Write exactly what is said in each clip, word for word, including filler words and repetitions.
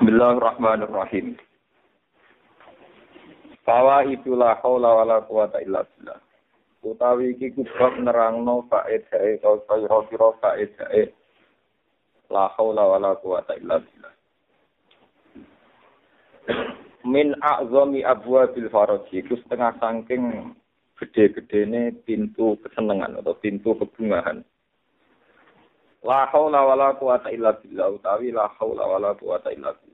Bismillahirrahmanirrahim. Fawaidulah haula wala quwata illa billah. Utawi iki kubab nerangno faedahe utawa pira-pira faedahe la haula wala quwata illa billah. Min a'zami abwabil faraj, iku setengah saking gede-gedene pintu kesenengan atau pintu kebungahan. La haula wala quwata illa billah, utawi la haula wala quwata illa billah.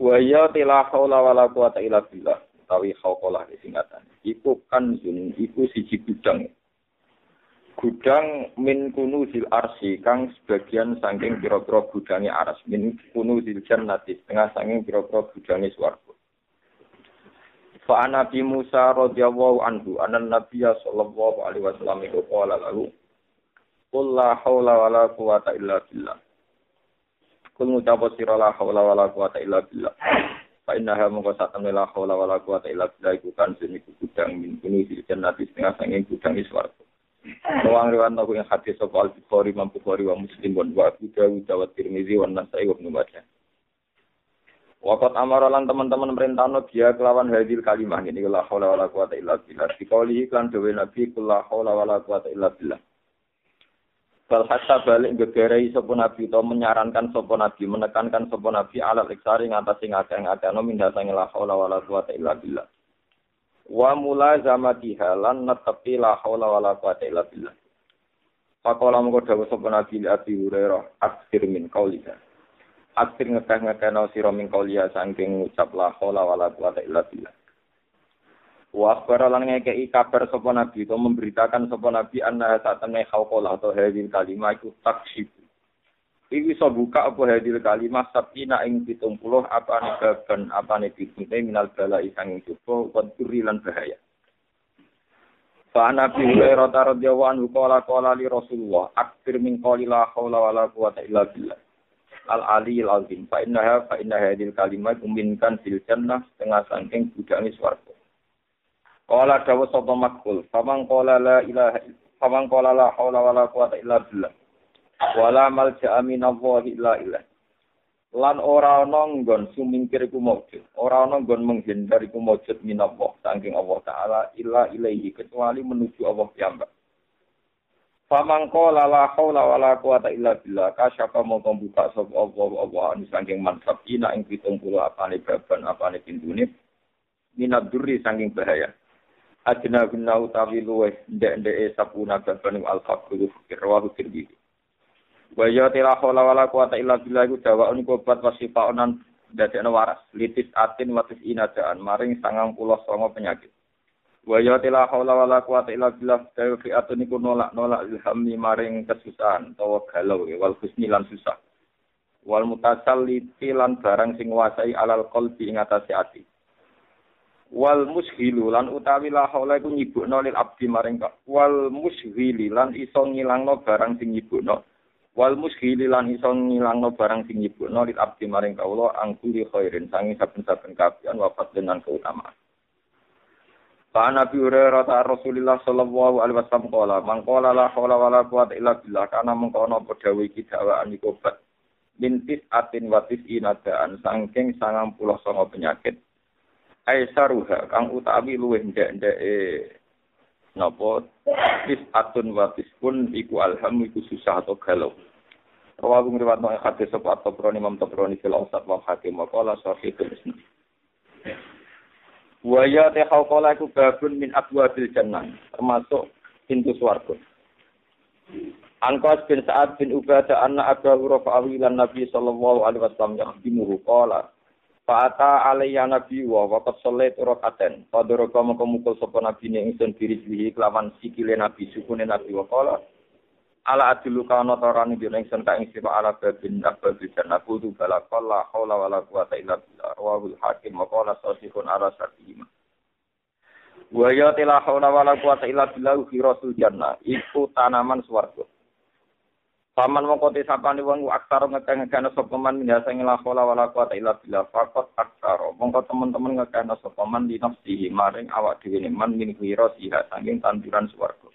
Wa ya la haula wala quwata illa billah, utawi hauqalah disingkatan. Iku kanzun, iku siji gudang. Gudang min kunuzil arsy, kang sebagian saking pira-pira gudange arsy, min kunuzil jannati, setengah saking pira-pira gudange swarga. Fa Nabi Musa radhiyallahu anhu, anan Nabiyya sallallahu alaihi wasallam qala lahu Qul la hawla wa la quwata illa billah. Qul mutawasira la hawla wa la quwata illa billah. Fa innaha mungkasatan la hawla wa la quwata illa billah. Iku kan seni gudang min kuni di jannati setengah sanging gudang iswarga. Ruang riwayat aku yang hadis soal Bukhari, Imam Bukhari wa Muslim wa Abu Dawud wa Tirmizi wa Nasai wa Ibnu Majah. Waqat amaralan teman-teman perintahno dia kelawan hadil kalimah ini la hawla wa la quwata illa billah. Dikauli iklan dewe Nabi qul la hawla wa la quwata illa billah. Bal hatta balik ngegerai sopo nabi atau menyarankan sopo nabi, menekankan sopo nabi alat iksari ngatasi ngakak-ngakakno mindasanya la hawla wa la quwata illa billah. Wa mulazamatiha lan netepi la hawla wa la quwata illa billah. Faqala mengkodawa sopo nabi li Abi Hurairah aksir min kauliha. Aksir ngekah-ngekahno siro min kauliha sangking ucap la hawla wa la quwata illa billah. Wa akhbara lan ngekei kabar sapa nabi atau memberitakan sapa nabi anna satane khauqalah atau hadil kalimah iku taksib. Iki iso buka apa hadil kalimah sabina ing pitung puluh apa ne baban apa ne dikite minal balai sang coba wenturi lan bahaya. Fa Nabi Hurairah radhiyallahu anhu qala qala li Rasulullah akthir min qouli la haula wala quwata illa billah. Al aliyil azim fa innaha fa inna hadil kalimah umminkan fil jannah setengah saking budane swarga. Qala dawu sapa makul, famang qala la ilaha illallah, famang qala la haula wala quwata illa billah. Wala malja'a minallahi illa ilaihi. Lan ora ana nggon sumingkir iku maujud, ora ana nggon menghindar iku maujud minallah saking Allah taala illa ilaihi kecuali menuju Allah piyambak. Famang qala la haula wala quwata illa billah, kasyafa mongko buka sapa Allah Allah saking mansab ina ing pitung puluh apane baban apane pindune minaduri saking bahaya. Adna gunau tawilu ndek-ndeke sapuna baban al-faqru fikir wa fikir bi. Wa ya la hawla wala quwata illa billah iku dawaun kobat wasifaonan dadekno waras litis atin watis inadaan maring sangang puluh songo penyakit. Wa ya la hawla wala quwata illa billah dawi atun iku nolak-nolak ilhamni maring kesusahan utawa galau wal husni lan susah. Wal mutasalliti lan barang sing nguasai alal qalbi ing atase ati. Wal mushhilu lan utawi la haula iku nyibukno lil abdi maring ka wal mushhili lan iso ngilangno barang sing nyibukno wal mushhili lan iso ngilangno barang sing nyibukno lil abdi maring ka Allah angkuli khairin sangi saben-saben kapian wa fadlan keutamaan. Fa Nabi Hurairah Rasulullah sallallahu alaihi wasallam qala mangqala la haula wala quwata illa billah kana mengkono padha iki dakwaan iku obat lintis atin watis inadaan saking sangang puluh songo penyakit aisaruha kang utawi luwih ndek-ndeke napa tis atun watis pun iku alham iku susah atau galau. Rawuh ngriwatno hadis sapa Tabrani Imam Tabrani fil Awsat wa Hakim wa qala sahih muslim. Wa ya tahawqala ku babun min abwabil jannah termasuk pintu swarga. Anqas bin Sa'ad bin Ubadah anna Abu Rafa'i lan Nabi sallallahu alaihi wasallam yaqdimu qala Fa'ata alaiya nabi wa waqat salat rakaten. Padoraka moko mukul sapa nabine ingsun dirihi kelawan sikile nabi sukune nabi wa qala ala atilu kana tarani dene ingsun ka ing sira ala bin abdi janaku tu bala qala haula wala quwata illa billah wal hakim maqala sahihun ala satima. Wa ya la haula wala quwata illa billah khirasul jannah iku tanaman swarga. Paman mengkoti sapani wong aksara ngekeh-ngekehna sopaman minasa ngila khola wala quwata illa billah fakot aksara mengkot teman-teman ngekehna sopaman di nafsihi maring awak diwiniman min khiro sihat sangking tanduran suwargo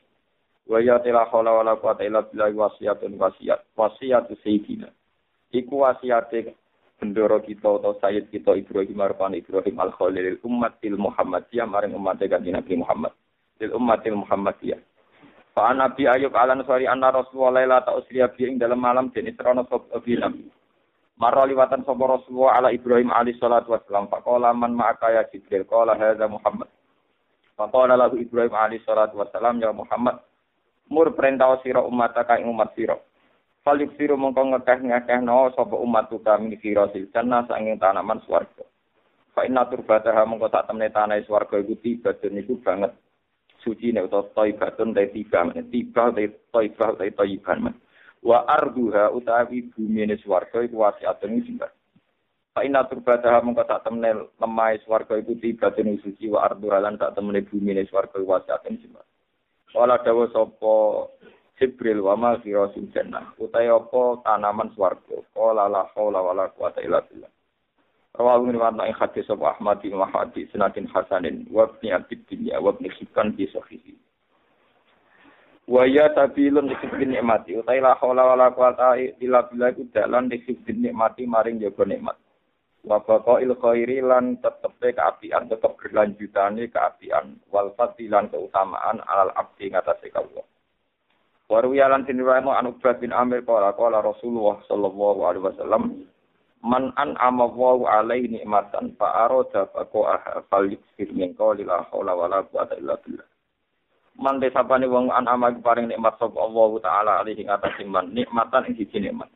waya tila khola wala quwata illa billah wasiatun wasiat wasiatu seidina Iku wasiate bendoro kita atau sayyid kita Ibrahim arfan Ibrahim al-Khalil ummatil Muhammadiyah maring umat kanjeng Nabi Muhammad. Lil ummatil Muhammadiyah. Fa Nabi Ayyub al-Ansari anna Rasulullah la ta'usriya bi ing dalam malam den itrono sop bilam. Marra liwatan sapa Rasulullah ala Ibrahim alaihi salatu wassalam faqala man ma'aka ya Jibril qala hadza Muhammad. Faqala lahu Ibrahim alaihi salatu wassalam ya Muhammad mur perintah sira umataka ing umat sira. Fal yuksiru mongko ngekeh-ngekehno sapa umat kami sira silana saking tanaman swarga. Fa inna turbataha mongko sak temne tanah swarga iku tiba den iku banget suci nek utawa taibatun ta tiba nek tiba ta taibah ta taiban. Wa arduha utawi bumi ne swarga iku wasiatun sibar. Fa inna turbataha mongko sak temne lemah swarga iku tiba den suci wa arduha lan sak temne bumi ne swarga wasiatun sibar. Wala dawa sapa Jibril wa ma firasul jannah utai apa tanaman swarga qala la haula wala quwata illa billah. Rawahu riwayatna hadits Abu Ahmad bin Wahdi sanatin hasanin wa ibn Abi Dunya wa ibn Hibban bi sahihi. Wa ya tabilun nikmat nikmati utai la haula wala quwata illa billah kudalan nikmat nikmati maring jaga nikmat. Wa baqail khairi lan tetepke keapian tetep berlanjutane keapian wal fadilan keutamaan alal abdi ngatasi kawula. Waruyalan tiniraimu anubah bin Amir qala qala Rasulullah sallallahu alaihi wasallam man an'ama Allahu alaihi nikmatan fa arada faqaha falyukfir min qawli la haula wala quwata illa billah. Man desabane wong an'ama paring nikmat sapa Allah taala alaihi ngatasi man nikmatan ing siji nikmat.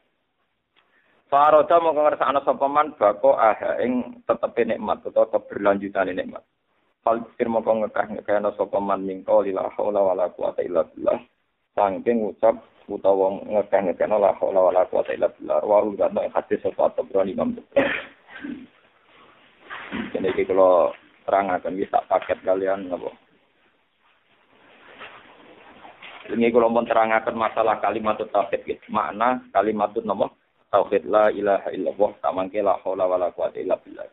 Farada mongko ngersakno sapa man bako aha ing tetepe nikmat utawa keberlanjutane nikmat. Fal sir mongko ngekah-ngekahna sapa man mingko la haula wala quwata illa billah. Sangking ucap utawa ngekah-ngekahna la haula wala quwata illa billah. Wa rudan ing hadis sapa Tabrani Imam. Jadi kalau terangaken wis tak paket kalian napa. Ini kalau mau terangaken masalah kalimat tauhid gitu. Makna kalimat napa? Tauhid la ilaha illallah tamangke la haula wala quwata illa billah.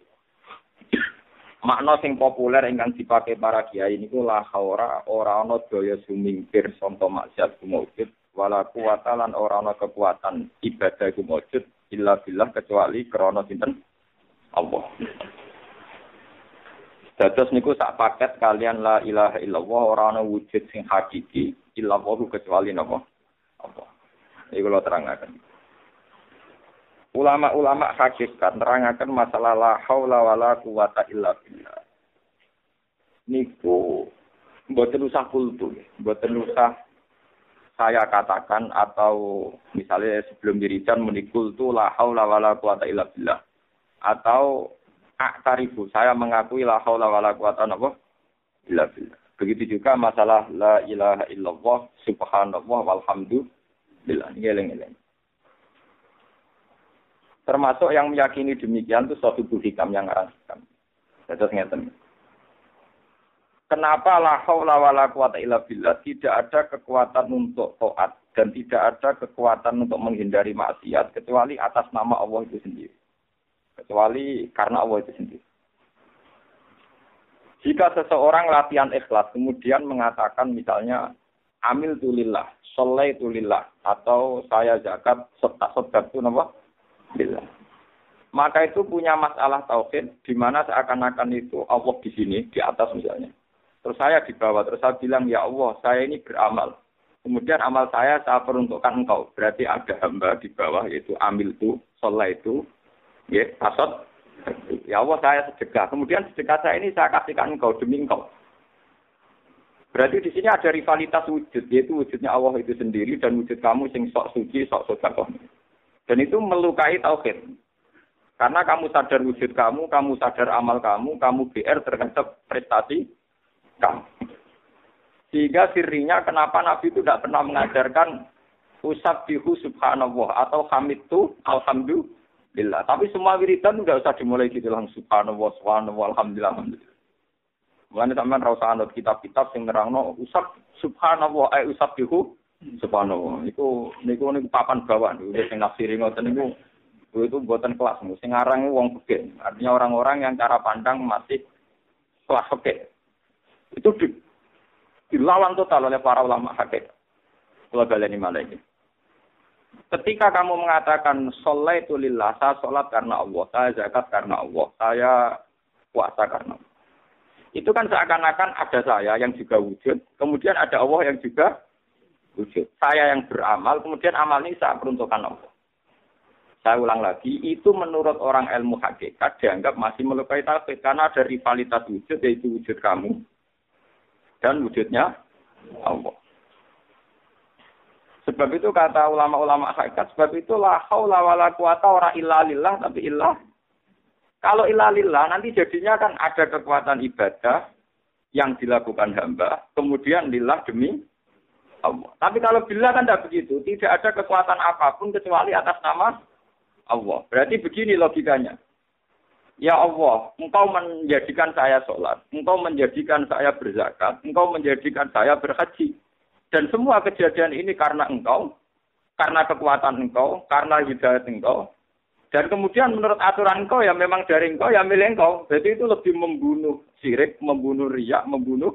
Makna sing populer ingkang dipakai para kiai niku la haura ora ana daya sumimpir sangka maksiat kumujud wala quwata lan ora ana kekuatan ibadah kumujud illa billah kecuali krana sinten Allah. Dados niku sak paket kalian la ilaha illallah ora ana wujud sing hakiki illa Allah kecuali napa Allah. Iku lho terangaken. Ulama-ulama hakikat nerangaken masalah la haula wala quwata illa billah. Niku mboten usah kultur, mboten usah saya katakan atau misalnya sebelum dirican menikul tu la haula wala quwata illa billah atau aktaribu saya mengakui la haula wala quwata illa billah. Begitu juga masalah la ilaha illallah subhanallah walhamdulillah. Ngeleng-ngeleng. Termasuk yang meyakini demikian itu suatu hikam yang ngarang hikam. Terus ngeten. Kenapa la haula wala quwata illa billah tidak ada kekuatan untuk taat dan tidak ada kekuatan untuk menghindari maksiat kecuali atas nama Allah itu sendiri. Kecuali karena Allah itu sendiri. Jika seseorang latihan ikhlas kemudian mengatakan misalnya amiltu lillah, sholaitu lillah atau saya zakat serta sedekah itu napa? Bila. Maka itu punya masalah tauhid di mana seakan-akan itu Allah di sini di atas misalnya. Terus saya di bawah, terus saya bilang ya Allah, saya ini beramal. Kemudian amal saya saya peruntukkan Engkau. Berarti ada hamba di bawah yaitu amil tu, sholat itu, ya, tasod. Ya Allah, saya sedekah. Kemudian sedekah saya ini saya kasihkan Engkau demi Engkau. Berarti di sini ada rivalitas wujud yaitu wujudnya Allah itu sendiri dan wujud kamu sing sok suci, sok sedekah. Dan itu melukai tauhid. Karena kamu sadar wujud kamu, kamu sadar amal kamu, kamu B R terhadap prestasi kamu. Sehingga sirinya kenapa Nabi itu tidak pernah mengajarkan usabbihu subhanallah atau hamidtu alhamdulillah. Tapi semua wiridan tidak usah dimulai gitu langsung subhanallah, subhanallah, alhamdulillah, alhamdulillah. Mulanya sampean ra usah anut kitab-kitab sing nerangno usab subhanallah ay usabbihu subhanallah, niku niku niku papan bawah niku sing nafsiri ngoten niku itu buatan kelas niku sing ngarang wong pekek. Artinya orang-orang yang cara pandang masih kelas pekek. Itu di, dilawan total oleh para ulama hakikat. Kula baleni malih iki. Ketika kamu mengatakan sholaitu lillah, saya sholat karena Allah, saya zakat karena Allah, saya puasa karena Allah. Itu kan seakan-akan ada saya yang juga wujud, kemudian ada Allah yang juga wujud. Saya yang beramal, kemudian amal ini saya peruntukkan Allah. Saya ulang lagi, itu menurut orang ilmu hakikat dianggap masih melukai tauhid karena ada rivalitas wujud, yaitu wujud kamu dan wujudnya Allah. Sebab itu kata ulama-ulama hakikat, sebab itu la haula wala quwata ora illa lillah, tapi illah. Kalau illa lillah nanti jadinya kan ada kekuatan ibadah yang dilakukan hamba, kemudian lillah demi Allah. Tapi kalau billah kan tidak begitu, tidak ada kekuatan apapun kecuali atas nama Allah. Berarti begini logikanya. Ya Allah, engkau menjadikan saya sholat, engkau menjadikan saya berzakat, engkau menjadikan saya berhaji. Dan semua kejadian ini karena engkau, karena kekuatan engkau, karena hidayat engkau. Dan kemudian menurut aturan engkau, ya memang dari engkau, ya milik engkau. Jadi itu lebih membunuh syirik, membunuh riya, membunuh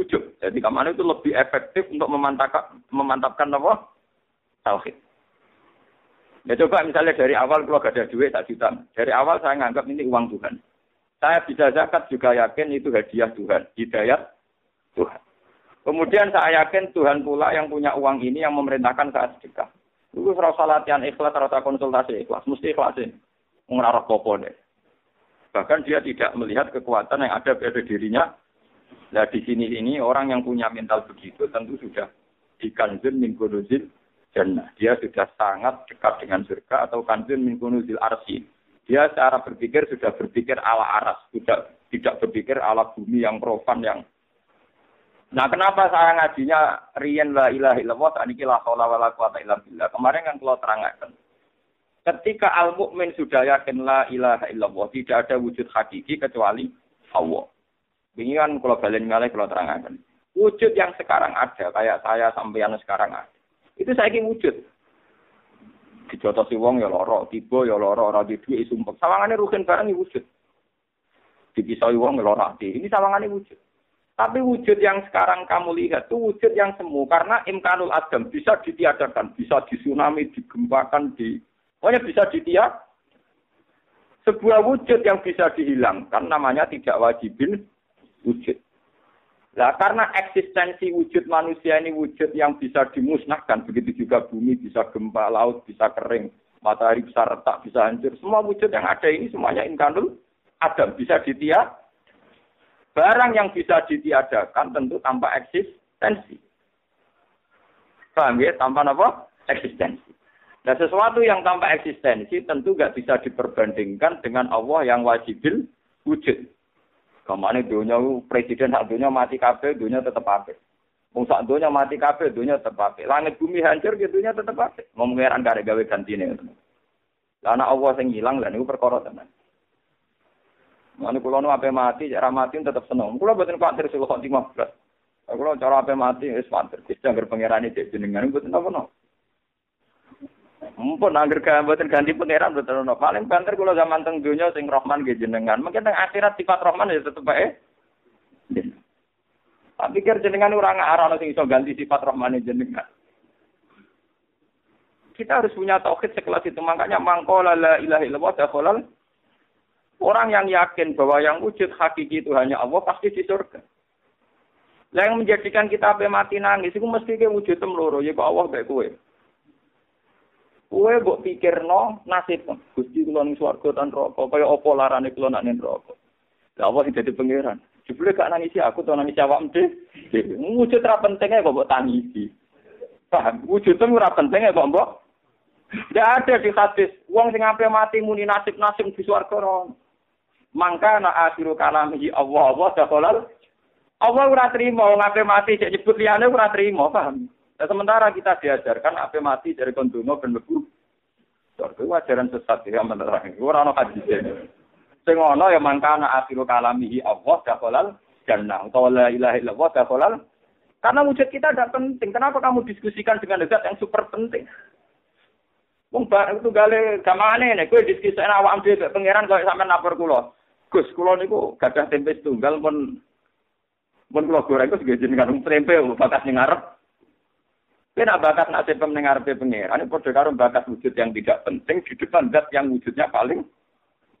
ujub. Jadi kemana itu lebih efektif untuk memantapkan, memantapkan apa? Tauhid. Ya coba misalnya dari awal kalau gak ada duit tak juta. Dari awal saya nganggap ini uang Tuhan. Saya bisa zakat juga yakin itu hadiah Tuhan, hidayat Tuhan. Kemudian saya yakin Tuhan pula yang punya uang ini yang memerintahkan saya sedekah. Itu rasa latihan ikhlas, rasa konsultasi ikhlas. Mesti ikhlasin. Mengarah kopo deh. Bahkan dia tidak melihat kekuatan yang ada pada dirinya. Nah di sini ini orang yang punya mental begitu tentu sudah di kanzun min kunuzil jannah. Dia sudah sangat dekat dengan surga atau kanzun min kunuzil arsy. Dia secara berpikir sudah berpikir ala aras. Tidak, tidak berpikir ala bumi yang profan yang. Nah, kenapa saya ngajinya riyan la ilaha illallah saniki la haula wala quwata illa billah. Kemarin kan kalau terangkan. Ketika al-mukmin sudah yakin la ilaha illallah, tidak ada wujud hakiki kecuali Allah. Bingian kalau balen ngale kalau terangkan. Wujud yang sekarang ada kayak saya sampeyan sekarang ada. Itu saiki wujud. Dijotosi wong ya lara, tiba ya lara, ora duwe sumpek. Sawangane rugen barang iki wujud. Dipisahi wong lara ati. Ini sawangane wujud. Tapi wujud yang sekarang kamu lihat itu wujud yang semu. Karena imkanul adam bisa ditiadakan. Bisa disunami, digempakan, di... pokoknya bisa ditiadakan. Sebuah wujud yang bisa dihilangkan namanya tidak wajibin wujud. Nah, karena eksistensi wujud manusia ini wujud yang bisa dimusnahkan. Begitu juga bumi bisa gempa, laut bisa kering, matahari bisa retak, bisa hancur. Semua wujud yang ada ini semuanya imkanul adam. Bisa ditiadakan. Barang yang bisa ditiadakan tentu tanpa eksistensi. Paham ya? Tanpa apa? Eksistensi. Nah, sesuatu yang tanpa eksistensi tentu nggak bisa diperbandingkan dengan Allah yang wajibil wujud. Kemana dunia presiden hak dunia mati kabeh, dunia tetap apik. Wong sak dunia mati kabeh, dunia tetap apik. Langit bumi hancur, dunia tetap apik. Mau ngeran karek gawe gantine. Lah ana Allah sing ilang, lan niku perkara tenan. Mane kula nu ape mati, cara mati tetap seneng. Kula boten kuwatir suluk kok lima belas. Kula cara ape mati wis kuwatir wis anggere pangerane dek jenengan boten napa-napa. Mumpun anggere boten ganti pangeran boten napa. Paling banter kula zaman teng donya sing Rahman nggih jenengan. Mungkin teng akhirat sifat Rahman ya tetep ae. Tak pikir jenengan ora ngarana sing iso ganti sifat Rahmane jenengan. Kita harus punya tauhid sekelas itu, makanya mangkola la ilaha illallah dakhalal. Orang yang yakin bahwa yang wujud hakiki itu hanya Allah pasti di surga. Lah yang menjadikan kita sampai mati nangis itu mesti ke wujud temloro, ya kok Allah baik kowe. Kowe mbok pikirno nasib Gusti kula ning swarga ta neraka, kaya apa larane kula nak ning neraka. Lah Allah sing dadi pangeran. Jebule gak nangisi aku ta nangisi awakmu dhewe. Wujud ra pentinge kok mbok tangisi. Paham? Wujud temloro ra pentinge kok mbok. Ndak ada di hadis wong sing sampai mati muni nasib-nasib di swarga ron. Mangka ana akhiru kalamihi Allah wa dakhalal. Allah ora trimo ngape mati cek nyebut liyane ora trimo, paham. Dan sementara kita diajarkan ape mati dari kondono ben mlebu surga. Ajaran sesat ya menerang. Ora ana hadise. Sing ana ya mangka ana akhiru kalamihi Allah dakhalal jannah. La ilaha illallah dakhalal. Karena wujud kita tidak penting. Kenapa kamu diskusikan dengan zat yang super penting? Wong bareng tunggale gamane nek kowe diskusi ana awakmu dhewe pangeran kok sampean lapor kula. Gus, kula niku gadah tempe setunggal pun pun kula goreng kok nggih jenengan tempe batas ning ngarep. Kena bakat nasib mendengar pengira. Ini podo karo bakat wujud yang tidak penting di depan zat yang wujudnya paling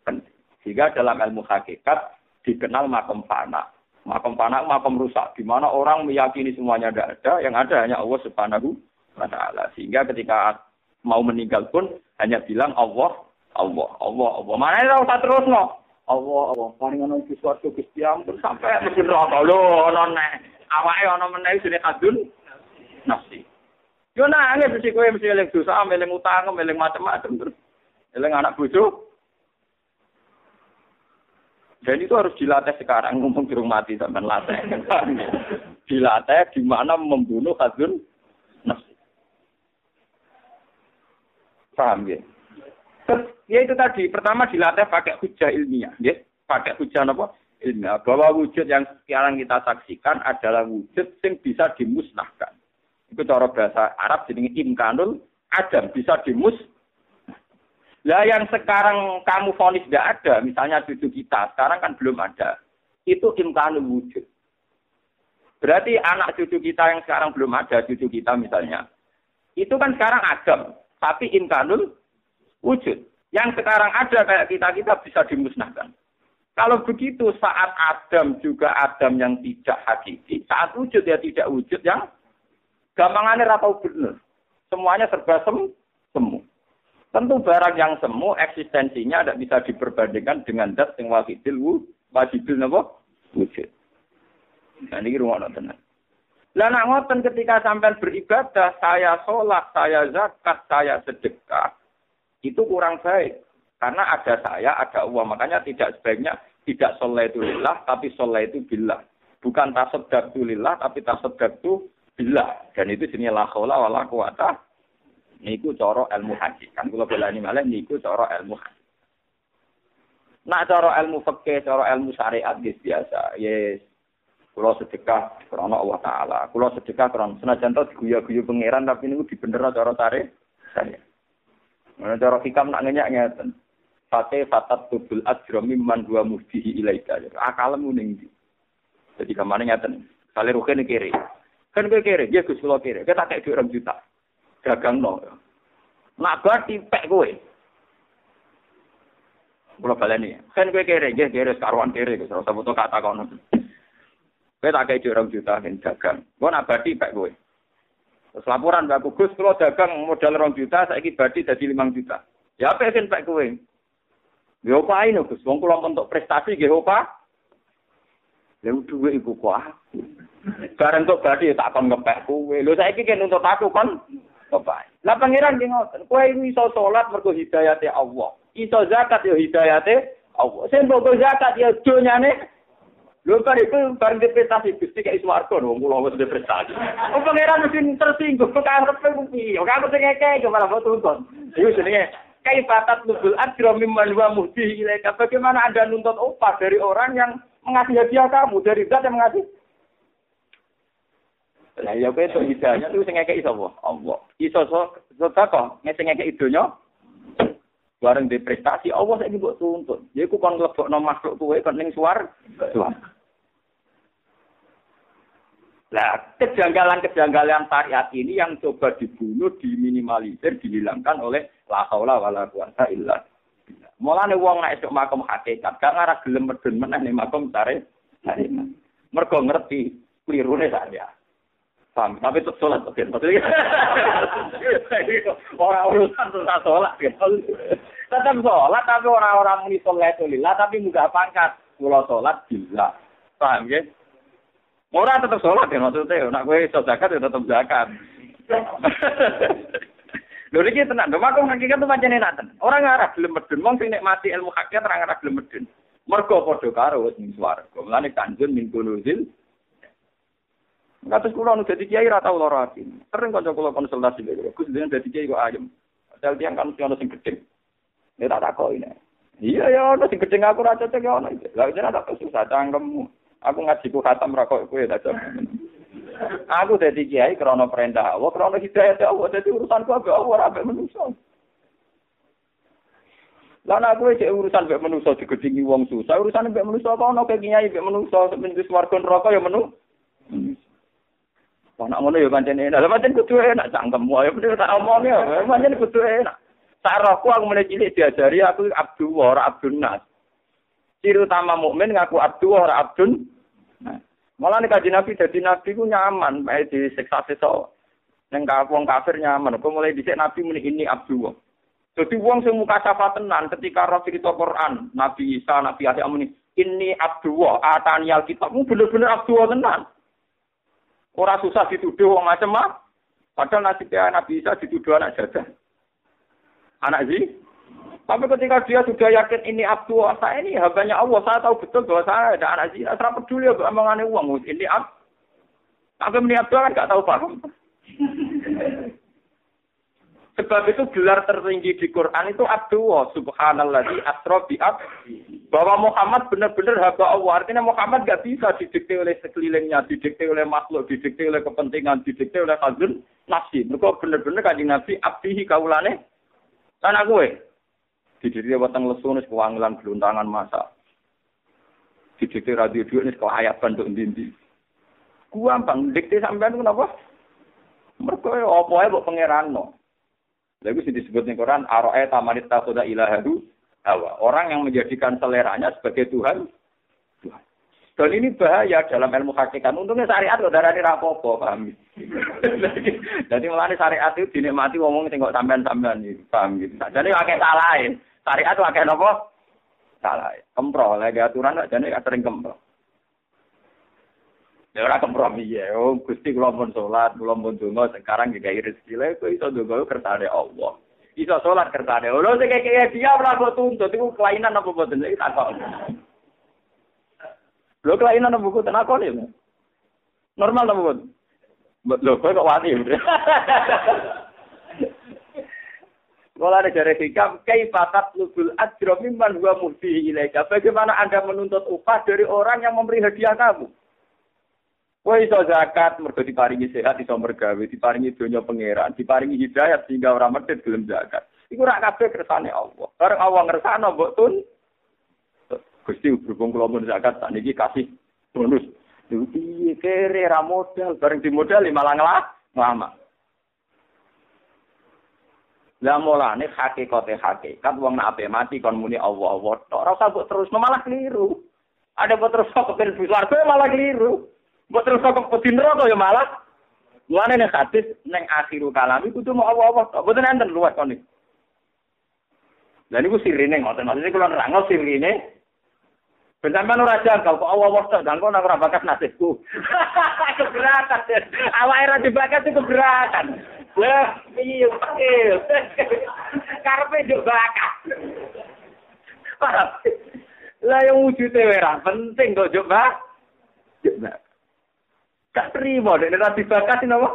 penting. Sehingga dalam ilmu hakikat dikenal makom fana. Makom fana makom rusak. Di mana orang meyakini semuanya tidak ada, yang ada hanya Allah Subhanahu wa Ta'ala. Sehingga ketika mau meninggal pun hanya bilang Allah, Allah, Allah, Allah. Mana itu tak terus no? Allah, Allah. Palingan orang kiswat tu kistiam pun sampai mungkin rata lo, nonai. Awalnya orang menai sudah kadun nafsi. Yo nangis mesti kowe mesti eling dosa, eling utang, eling macam-macam terus. Eling anak bojo. Dan itu harus dilatih sekarang, ngomong durung mati sampean latih. Dilatih di mana membunuh hadun nafsi. Paham ya? Ya itu tadi, pertama dilatih pakai hujah ilmiah, nggih. Pakai hujah apa? Ilmiah. Bahwa wujud yang sekarang kita saksikan adalah wujud yang bisa dimusnahkan. Itu cara bahasa Arab jenenge imkanul adam, bisa dimus. Lah yang sekarang kamu vonis tidak ada, misalnya cucu kita sekarang kan belum ada. Itu imkanul wujud. Berarti anak cucu kita yang sekarang belum ada, cucu kita misalnya. Itu kan sekarang adam, tapi imkanul wujud. Yang sekarang ada kayak kita-kita bisa dimusnahkan. Kalau begitu saat adam juga adam yang tidak hakiki, saat wujud ya tidak wujud yang gampangannya ratau bener. Semuanya serba sem, semu. Tentu barang yang semu eksistensinya tidak bisa diperbandingkan dengan zat yang wajidil wajidil napa wujud. Nah ini ruang tenan. Lah nak ngoten ketika sampean beribadah, saya sholat, saya zakat, saya sedekah, itu kurang baik. Karena ada saya, ada Allah, makanya tidak sebaiknya tidak sholaitu lillah tapi sholaitu billah. Bukan tasaddaqtu lillah tapi tasaddaqtu bila, dan itu jenis la khawla wa la quwata, niku cara ilmu hadis. Kan kula belani malih niku cara ilmu hadis. Nak cara ilmu fikih, cara ilmu syariat wis biasa. Yes. Kula sedekah karena Allah Ta'ala. Kula sedekah karena senajan to diguyu-guyu pangeran tapi niku dibenerno cara syariat. Menawa cara hikam nak ngenyak ngeten. Fate fatat tubul ajra mimman wa mufihi ilaika. Akalmu ning ndi. Dadi kamane ngeten. Sale ruken kiri. Kan kowe kere, ya Gus kula kere. Kita tak duit dua juta. Dagangno. Nak bar tipek kowe. Kula baleni. Kan kowe kere, nggih kere karuan kere Gus. Ora foto kata kono. Kowe tak duit dua juta ben dagang. Kowe nak bar tipek kowe. Terus laporan Mbak Gus kula dagang modal dua juta, saiki badi dadi lima juta. Ya apik sing pek kowe. Yo pae no Gus, wong kula entuk prestasi nggih opo? Lha duwe iku kok aku. Bareng kok berarti tak kon ngepek kowe. Lho saiki ki nuntut aku kon apa? Lah pangeran ki ngoten, kowe iso salat mergo hidayate Allah. Iso zakat yo hidayate Allah. Sing mbok zakat yo dunyane. Lho kan iku bareng prestasi Gusti kaya swarga wong kula wis prestasi. Oh pangeran mesti tersinggung kok arep piye? Ora kok ngekek kok malah foto kon. Iku jenenge kaifatat nubul ajra mimman wa muhti ilaika. Bagaimana Anda nuntut upah dari orang yang mengasih hadiah kamu, dari zat yang mengasih. Lah ya kowe itu hidayahnya itu sing ngekeki sapa? Allah. Iso sedekah, sing ngekeki dunya. Bareng di prestasi Allah saiki mbok tuntut. Ya iku kon mlebokno makhluk kowe kon ning suwar. Lah kejanggalan-kejanggalan syariat ini yang coba dibunuh, diminimalisir, dihilangkan oleh la haula wala quwata illa. Mulane wong nek esuk makom hakikat, gak ngarah gelem medun meneh ning makom tare. Mergo ngerti klirune saya. Paham, tapi tetep salat kok. Ora urusan salat salat. Tetep salat tapi ora-ora muni salat lillah tapi munggah pangkat. Kula salat billah. Paham nggih? Ora tetep salat ya maksudnya, nek kowe iso zakat ya tetep zakat. Lho iki tenan, lho makom hakikat to pancene naten. Ora ngarah gelem medun, wong sing nikmati ilmu hakikat ora ngarah gelem medun. Mergo padha karo wis ning swarga. Mulane kanjeng min kunuzil. Ngatus kula nu dadi kiai ora tau lara ati. Sering kanca kula konsultasi lho, Gus dene dadi kiai kok ayem. Padahal tiyang kan ono sing gedhe. Nek tak takoki nek. Iya ya ono sing gedhe aku ora cocok ya ono. Lah jenengan tak susah cangkemmu. Aku ngajiku khatam ra kok kowe tak cocok. Aku dadi kiai krana perintah Allah, krana hidayah Allah, dadi urusanku ambek Allah ora ambek manusa. Lan aku iki urusan ambek manusa digedingi wong susah, urusan ambek manusa apa ono kiai ambek manusa, mesti swarga neraka ya menu. Nak ngono yo pancen enak. Lah pancen kudu enak cangkemmu. Ya bener tak omongke. Pancen kudu enak. Sak rohku aku mulai cilik diajari aku abdu ora abdun nas. Ciri utama mukmin ngaku abdu ora abdun. Malah nek kanjeng Nabi dadi nabi ku nyaman bae disiksa sesuk. Nang wong kafir nyaman. Apa mulai dhisik Nabi muni ini abdu. Dadi wong sing muka syafaat tenan ketika roh cerita Quran, Nabi Isa, Nabi Isa muni ini abdu atanial kitabmu bener-bener abdu tenan. Orang susah dituduh wong macam mah. Padahal nasibnya anak bisa dituduh anak jadah. Anak sih. Tapi ketika dia sudah yakin ini abdu, saya ini hambanya Allah, saya tahu betul bahwa saya ada anak sih. Saya tak peduli apa omongannya uang. Ini abdu. Tapi ini abdu kan nggak tahu paham. Sebab itu gelar tertinggi di Quran itu abdu. Subhanalladzi asra bi abdi. Bahwa Muhammad benar-benar hamba Allah. Artinya Muhammad tidak bisa didikte oleh sekelilingnya, didikte oleh makhluk, didikte oleh kepentingan, didikte oleh khazun nafsi. Mereka benar-benar kanjeng Nabi abdihi kaulane anak gue. Didikte watang lesunis kewangilan geluntangan masa. Didikte radio duit ini kelayapan untuk dindi. Gua bang, didikte sampean kenapa? Mereka apa ya buat pangeran no. Lalu disebut di Quran arae tamanit taqoda ilahahu. Orang yang menjadikan seleranya sebagai Tuhan, Tuhan. Dan ini bahaya dalam ilmu hakikat. Untungnya syariat loh darah ini rapopo, paham? Jadi malah syariat itu dinikmati ngomong tengok sampean-sampean gitu, paham gitu. Jadi pakai salahin, syariat pakai apa? Salahin, kempro, lagi aturan tak jadi sering kempro. Ya ora kompromi ya, oh Gusti kula pun salat, kula pun donga sekarang dikai rezeki lek iso donga kertane Allah. Iso sholat kertanya. Lalu saya kayak dia berlaku tuntut. Itu kelainan apa buatan? Saya takut. Lalu kelainan apa buatan? Aku nih. Normal apa buatan? Lalu saya kok wani. Kalau ada jari hikam, kaifatat lubul adro mimman huwa muhdihi ilaika. Bagaimana Anda menuntut upah dari orang yang memberi hadiah kamu? Woi iso zakat, mergo diparingi sehat, iso mergawe, diparingi donya pangeran, diparingi hidayat sehingga ora medhit gelem zakat. Iku rak kabeh kersane Allah. Bareng Allah ngersakno mbok tun. Gusti berhubung kula mun zakat tak niki kasih bonus. Lho piye kere ra modal, bareng dimodali malah ngelah, lama. Lah mulane hakikate hakikat wong nek ape mati kon muni Allah Allah tok. Ora usah mbok terus malah keliru. Ada mbok terus kok ben swarga malah keliru. Mbok terus kok peti neraka ya malah. Mulane nek hadis ning akhiru kalami kudu mau Allah tok. Mboten enten luwes kon iki. Lah niku sirine ngoten. Maksudnya kula nerangno sirine. Ben sampean ora janggal kok Allah tok, jangko nang ora bakat nasibku. Keberatan. Awake ora dibakat iku keberatan. Lah piye piye. Karepe njuk bakat. Lah yang wujude ora penting kok njuk bakat. Tak terima, dia nak dibakas ini apa?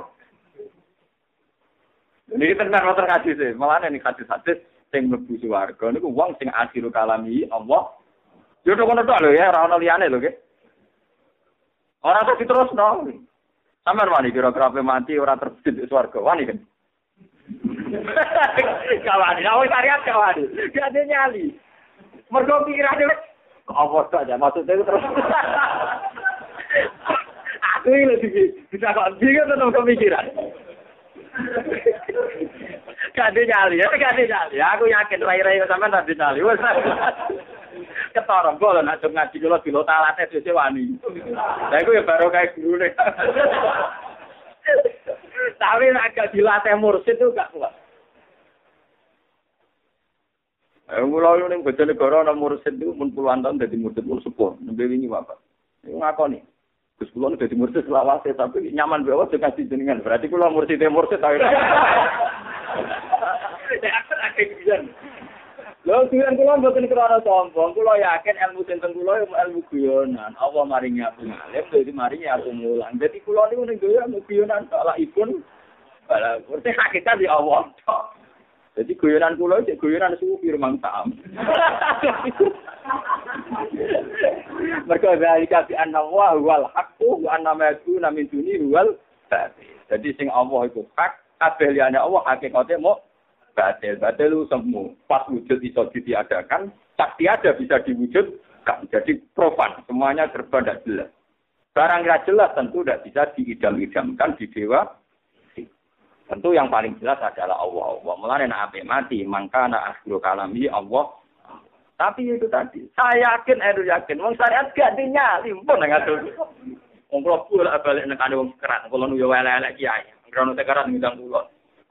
Ini kita nak motor kaji sih, malah ni kaji-kaji yang menuju warga. Ini uang yang akhiru kalami Allah. Jodoh kono tak loh ya, orang liane loh ke? Orang tu terus no. Sama mana kira-kira mati orang terjun warga, wani kan? Kawani, awak syariat kawani, dia nyali. Mereka pikiran dia, Allah saja maksudnya terus. Aku ini lebih bisa kok bingung tentang pemikiran. Gak ada nyali, ya gak ada nyali. Aku yakin lahir-lahir sampai gak ada nyali. Ketorong gue nak ngaji dulu di lota latte sisi wani. Nah itu ya baru kayak guru deh. Tapi agak di latte mursid itu gak kuat. Mulai ini Bojonegoro ada mursid itu puluhan tahun dari mursid pun sepuluh. Nabi ini apa? Ini ngaku nih. Terus kula udah dimursid selawase tapi nyaman bawa dengan jenengan. Berarti kula murside mursid tapi. Ya akeh pisan. Lha tujuan kula mboten krana sombong. Kula yakin ilmu sing teng kula ilmu guyonan. Apa maringi aku ngalih, dadi maringi aku mulang. Dadi kula niku ning doyo guyonan tok lakipun. Bala mursi hakikate di Allah tok. Dadi guyonan kula iki guyonan suwi rumang taam. Mereka berkata bi anna Allah wal haqqu wa anna ma yakuna min dunihi wal batil. Jadi sing Allah itu hak, kabeh liyane Allah hakikate mu batil. Batil semu. Pas wujud iso ditiadakan, tak tiada bisa diwujudkan. Jadi profan, semuanya serba tidak jelas. Barang yang jelas tentu tidak bisa diidam-idamkan di dewa. Tentu yang paling jelas adalah Allah. Allah mulanya nak ape mati, maka nak akhiru kalami Allah. Tapi itu tadi, saya yakin, saya yakin. Wong syariat gak dinyali pun ngatur. Wong kula pula balik nek ada wong sekerat, kula nu yo elek-elek kiai. Ngono sekerat ngundang kula.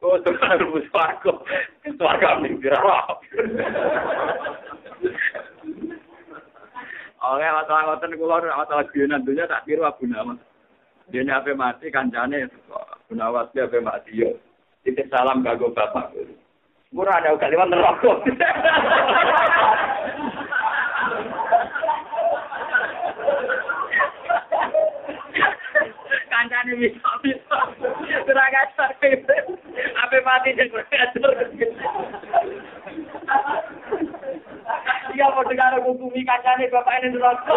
Kok terus harus aku, keluarga ning dirap. Oke, masalah ngoten kula masalah guyonan dunya tak kira Abu Nawas. Dene ape mati kancane Abu Nawas ape mati yo. Titip salam kanggo bapak. Murah ada kalimat neraka. Kancane bisa-bisa. Teraga sakit. Ape mati sing atur. Dia mau dengar aku bumi kacanya bapak ini neraka.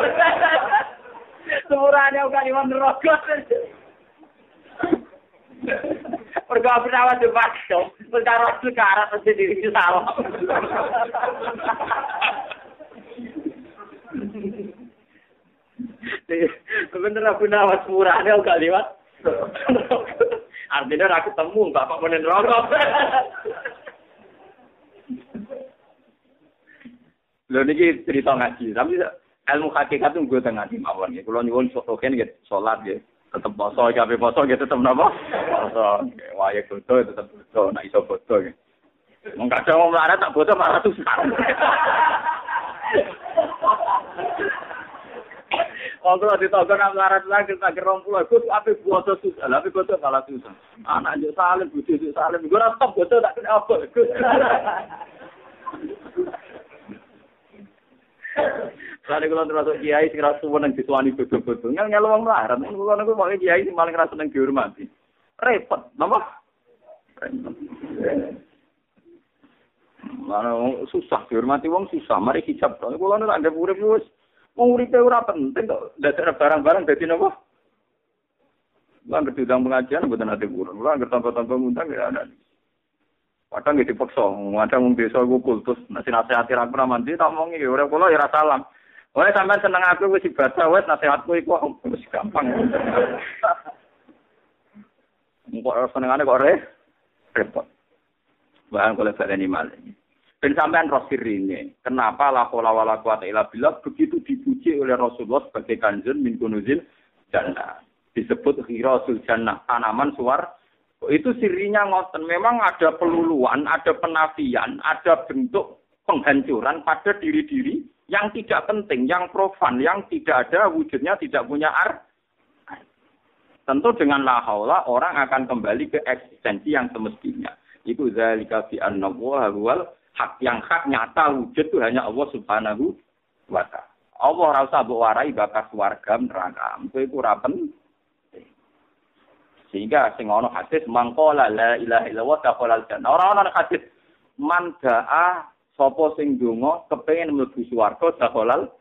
Semuanya bukan iwan neraka. Pergaulan bernawat debat dong. Pergaulan itu ke arah sendiri salah. Bener aku nawat semuanya bukan iwan. Artinya aku temu bapak ini neraka. Lho niki cerita ngaji, tapi ilmu hakikat itu gue tengah di mawon ya. Kalau nyuwun soken gitu, sholat ya, tetap poso, kape poso gitu tetap napa? Poso, wae foto tetap foto, nak iso foto ya. Mung kadang wong larat tak foto malah susah. Kalau ditogon nak larat lagi tak gerong pulau, gue ape foto susah, tapi foto malah susah. Anak njuk saleh, bujuk saleh, gue ora stop foto tak kena apa. Sare kula terus kiai sing ra suwun nang dituani bodho-bodho. Nyel wong larat, kula niku pokoke kiai sing paling ra seneng dihormati. Repot, napa? Mano susah dihormati wong susah, mari hijab. Kula niku ndek urip wis wong uripe ora penting kok, ndak barang-barang dadi napa? Lah ngerti ndang pengajian mboten ate guru. Lah ngerti tanpa-tanpa ngundang ya ana. Padahal nggih dipaksa, ada wong desa iku kultus, nasihat-nasihati ra pernah mandi tak omongi ya ora kula ya ra salam. Wae sampean seneng aku wis ibadah wis nasihatku iku wis gampang. Engko ora senengane kok ora repot. Bahan kula sadeni malih. Ben sampean ro sirine, kenapa la haula wala quwata illa billah begitu dipuji oleh Rasulullah sebagai kanzun min kunuzil jannah. Disebut khirasul jannah, tanaman suar. Itu sirinya ngoten, memang ada peluluan, ada penafian, ada bentuk penghancuran pada diri-diri yang tidak penting, yang profan, yang tidak ada wujudnya, tidak punya ar. Tentu dengan la haula orang akan kembali ke eksistensi yang semestinya. Itu zalika fi annallaha huwal haq, yang hak nyata wujud itu hanya Allah Subhanahu wa taala. Allah ora usah mbok warai bakas warga neraka. Iku ora penting. Sehingga sing ana hadis mangkola la ilaha illallah taqalal jannah. Ora ana hadis man daa sapa sing donga kepengin mlebu swarga taqalal.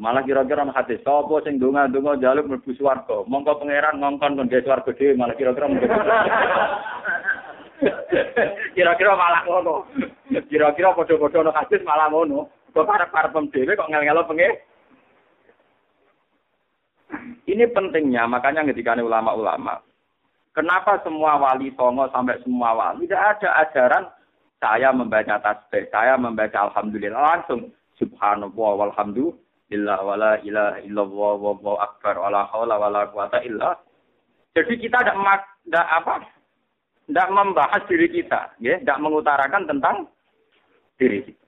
Malah kira-kira ana hadis sapa sing donga-donga njaluk mlebu swarga. Monggo pangeran ngongkon nggo swarga dhewe malah kira-kira mlebu. Kira-kira malah ngono. Kira-kira padha-padha ana hadis malah ngono. Kok arep-arepem dhewe kok ngel-ngelo pengen. Ini pentingnya, makanya ketika ulama-ulama kenapa semua wali songo sampai semua wali tidak ada ajaran saya membaca tasbih, saya membaca alhamdulillah langsung subhanallah walhamdulillah wala ilaha illallah wallahu akbar wala haula wala quwata illa. Jadi kita tidak tidak apa? Tidak membahas diri kita, ya, tidak mengutarakan tentang diri kita.